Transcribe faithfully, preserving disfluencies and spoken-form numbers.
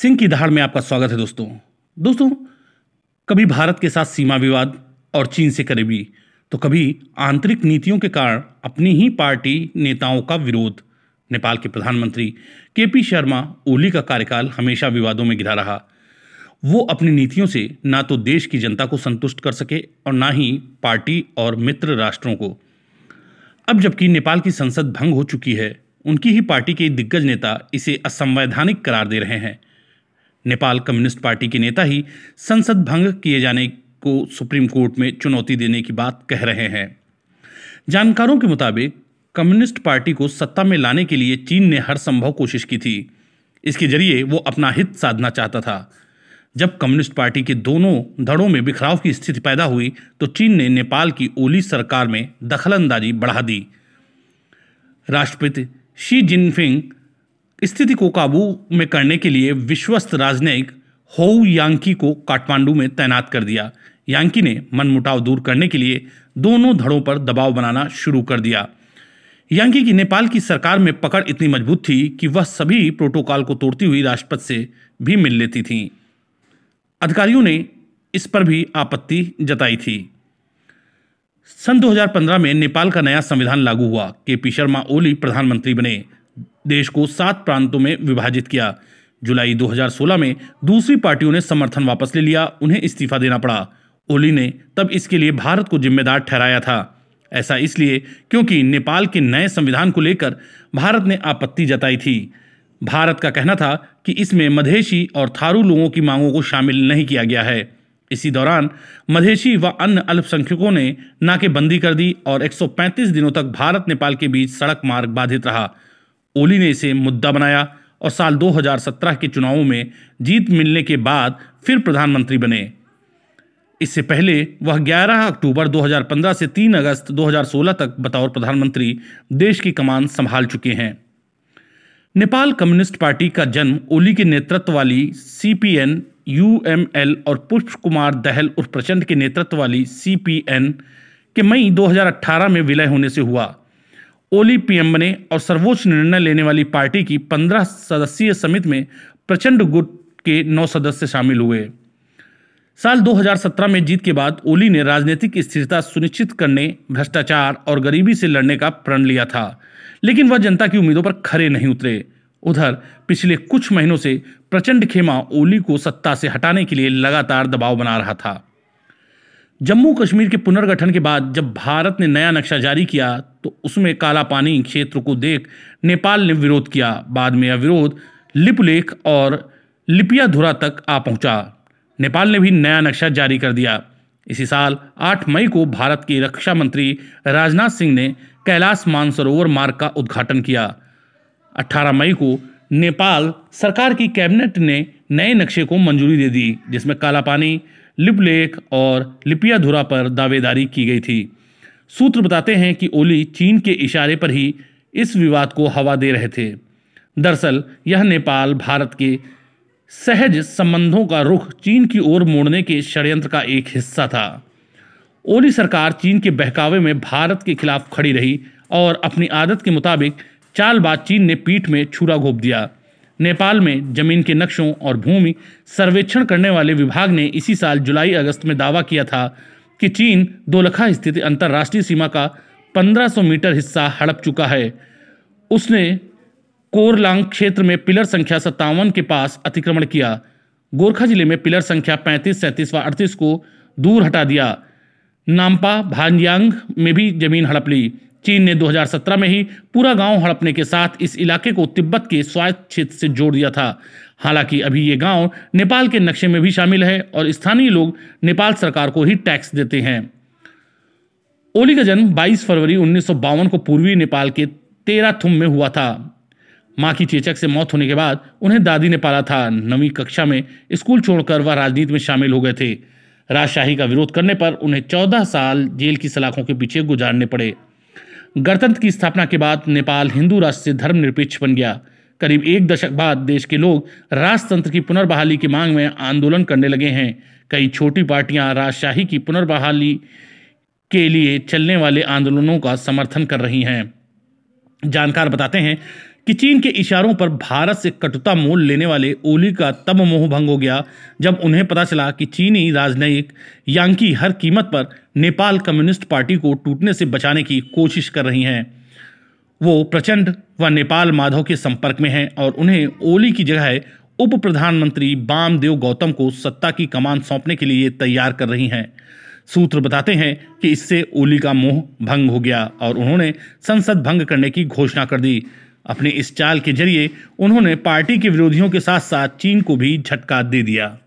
सिंह की दहाड़ में आपका स्वागत है दोस्तों। दोस्तों कभी भारत के साथ सीमा विवाद और चीन से करीबी, तो कभी आंतरिक नीतियों के कारण अपनी ही पार्टी नेताओं का विरोध, नेपाल के प्रधानमंत्री केपी शर्मा ओली का कार्यकाल हमेशा विवादों में घिरा रहा। वो अपनी नीतियों से ना तो देश की जनता को संतुष्ट कर सके और ना ही पार्टी और मित्र राष्ट्रों को। अब जबकि नेपाल की संसद भंग हो चुकी है, उनकी ही पार्टी के दिग्गज नेता इसे असंवैधानिक करार दे रहे हैं। नेपाल कम्युनिस्ट पार्टी के नेता ही संसद भंग किए जाने को सुप्रीम कोर्ट में चुनौती देने की बात कह रहे हैं। जानकारों के मुताबिक कम्युनिस्ट पार्टी को सत्ता में लाने के लिए चीन ने हर संभव कोशिश की थी। इसके जरिए वो अपना हित साधना चाहता था। जब कम्युनिस्ट पार्टी के दोनों धड़ों में बिखराव की स्थिति पैदा हुई तो चीन ने नेपाल की ओली सरकार में दखलंदाजी बढ़ा दी। राष्ट्रपति शी जिनफिंग स्थिति को काबू में करने के लिए विश्वस्त राजनयिक हौ यांकी को काठमांडू में तैनात कर दिया। यांकी ने मनमुटाव दूर करने के लिए दोनों धड़ों पर दबाव बनाना शुरू कर दिया। यांकी की नेपाल की सरकार में पकड़ इतनी मजबूत थी कि वह सभी प्रोटोकॉल को तोड़ती हुई राष्ट्रपति से भी मिल लेती थी। अधिकारियों ने इस पर भी आपत्ति जताई थी। सन दो हज़ार पंद्रह में नेपाल का नया संविधान लागू हुआ। केपी शर्मा ओली प्रधानमंत्री बने। देश को सात प्रांतों में विभाजित किया। जुलाई दो हज़ार सोलह में दूसरी पार्टियों ने समर्थन वापस ले लिया, उन्हें इस्तीफा देना पड़ा। ओली ने तब इसके लिए भारत को जिम्मेदार ठहराया था। ऐसा इसलिए क्योंकि नेपाल के नए संविधान को लेकर भारत ने आपत्ति जताई थी। भारत का कहना था कि इसमें मधेशी और थारू लोगों की मांगों को शामिल नहीं किया गया है। इसी दौरान मधेशी व अन्य अल्पसंख्यकों ने नाकेबंदी कर दी और एक सौ पैंतीस दिनों तक भारत नेपाल के बीच सड़क मार्ग बाधित रहा। ओली ने इसे मुद्दा बनाया और साल दो हज़ार सत्रह के चुनावों में जीत मिलने के बाद फिर प्रधानमंत्री बने। इससे पहले वह ग्यारह अक्टूबर दो हज़ार पंद्रह से तीन अगस्त दो हज़ार सोलह तक बतौर प्रधानमंत्री देश की कमान संभाल चुके हैं। नेपाल कम्युनिस्ट पार्टी का जन्म ओली के नेतृत्व वाली C P N, U M L और पुष्प कुमार दहल उर्फ प्रचंड के नेतृत्व वाली सी पी एन के मई दो हज़ार अठारह में विलय होने से हुआ। ओली पी एम बने और सर्वोच्च निर्णय लेने वाली पार्टी की पंद्रह सदस्यीय समिति में प्रचंड गुट के नौ सदस्य शामिल हुए। साल दो हज़ार सत्रह में जीत के बाद ओली ने राजनीतिक स्थिरता सुनिश्चित करने, भ्रष्टाचार और गरीबी से लड़ने का प्रण लिया था, लेकिन वह जनता की उम्मीदों पर खरे नहीं उतरे। उधर पिछले कुछ महीनों से प्रचंड खेमा ओली को सत्ता से हटाने के लिए लगातार दबाव बना रहा था। जम्मू कश्मीर के पुनर्गठन के बाद जब भारत ने नया नक्शा जारी किया तो उसमें कालापानी क्षेत्र को देख नेपाल ने विरोध किया। बाद में यह विरोध लिपुलेख और लिपियाधुरा तक आ पहुंचा। नेपाल ने भी नया नक्शा जारी कर दिया। इसी साल आठ मई को भारत के रक्षा मंत्री राजनाथ सिंह ने कैलाश मानसरोवर मार्ग का उद्घाटन किया। अठारह मई को नेपाल सरकार की कैबिनेट ने नए नक्शे को मंजूरी दे दी, जिसमें कालापानी, लिपुलेख और लिपियाधुरा पर दावेदारी की गई थी। सूत्र बताते हैं कि ओली चीन के इशारे पर ही इस विवाद को हवा दे रहे थे। दरअसल यह नेपाल भारत के सहज संबंधों का रुख चीन की ओर मोड़ने के षड्यंत्र का एक हिस्सा था। ओली सरकार चीन के बहकावे में भारत के खिलाफ खड़ी रही और अपनी आदत के मुताबिक चालबाज चीन ने पीठ में छुरा घोंप दिया। नेपाल में जमीन के नक्शों और भूमि सर्वेक्षण करने वाले विभाग ने इसी साल जुलाई अगस्त में दावा किया था कि चीन दोलखा स्थित अंतर्राष्ट्रीय सीमा का पंद्रह सौ मीटर हिस्सा हड़प चुका है। उसने कोरांग क्षेत्र में पिलर संख्या सत्तावन के पास अतिक्रमण किया। गोरखा जिले में पिलर संख्या पैंतीस, सैंतीस व अड़तीस को दूर हटा दिया। नाम्पा भान्यांग में भी जमीन हड़प ली। चीन ने दो हज़ार सत्रह में ही पूरा गांव हड़पने के साथ इस इलाके को तिब्बत के स्वायत्त क्षेत्र से जोड़ दिया था। हालांकि अभी ये गांव नेपाल के नक्शे में भी शामिल है और स्थानीय लोग नेपाल सरकार को ही टैक्स देते हैं। ओली का जन्म बाईस फरवरी उन्नीस सौ बावन को पूर्वी नेपाल के तेराथुम में हुआ था। मां की चेचक से मौत होने के बाद उन्हें दादी ने पाला था। नवीं कक्षा में स्कूल छोड़कर वह राजनीति में शामिल हो गए थे। राजशाही का विरोध करने पर उन्हें चौदह साल जेल की सलाखों के पीछे गुजारने पड़े। गणतंत्र की स्थापना के बाद नेपाल हिंदू राष्ट्र से धर्मनिरपेक्ष बन गया। करीब एक दशक बाद देश के लोग राजतंत्र की पुनर्बहाली की मांग में आंदोलन करने लगे हैं। कई छोटी पार्टियां राजशाही की पुनर्बहाली के लिए चलने वाले आंदोलनों का समर्थन कर रही हैं। जानकार बताते हैं कि चीन के इशारों पर भारत से कटुता मोल लेने वाले ओली का तब मोह भंग हो गया जब उन्हें पता चला कि चीनी राजनयिक यांकी हर कीमत पर नेपाल कम्युनिस्ट पार्टी को टूटने से बचाने की कोशिश कर रही हैं। वो प्रचंड व नेपाल माधो के संपर्क में हैं और उन्हें ओली की जगह उप प्रधानमंत्री बामदेव गौतम को सत्ता की कमान सौंपने के लिए तैयार कर रही हैं। सूत्र बताते हैं कि इससे ओली का मोह भंग हो गया और उन्होंने संसद भंग करने की घोषणा कर दी। अपने इस चाल के जरिए उन्होंने पार्टी के विरोधियों के साथ साथ चीन को भी झटका दे दिया।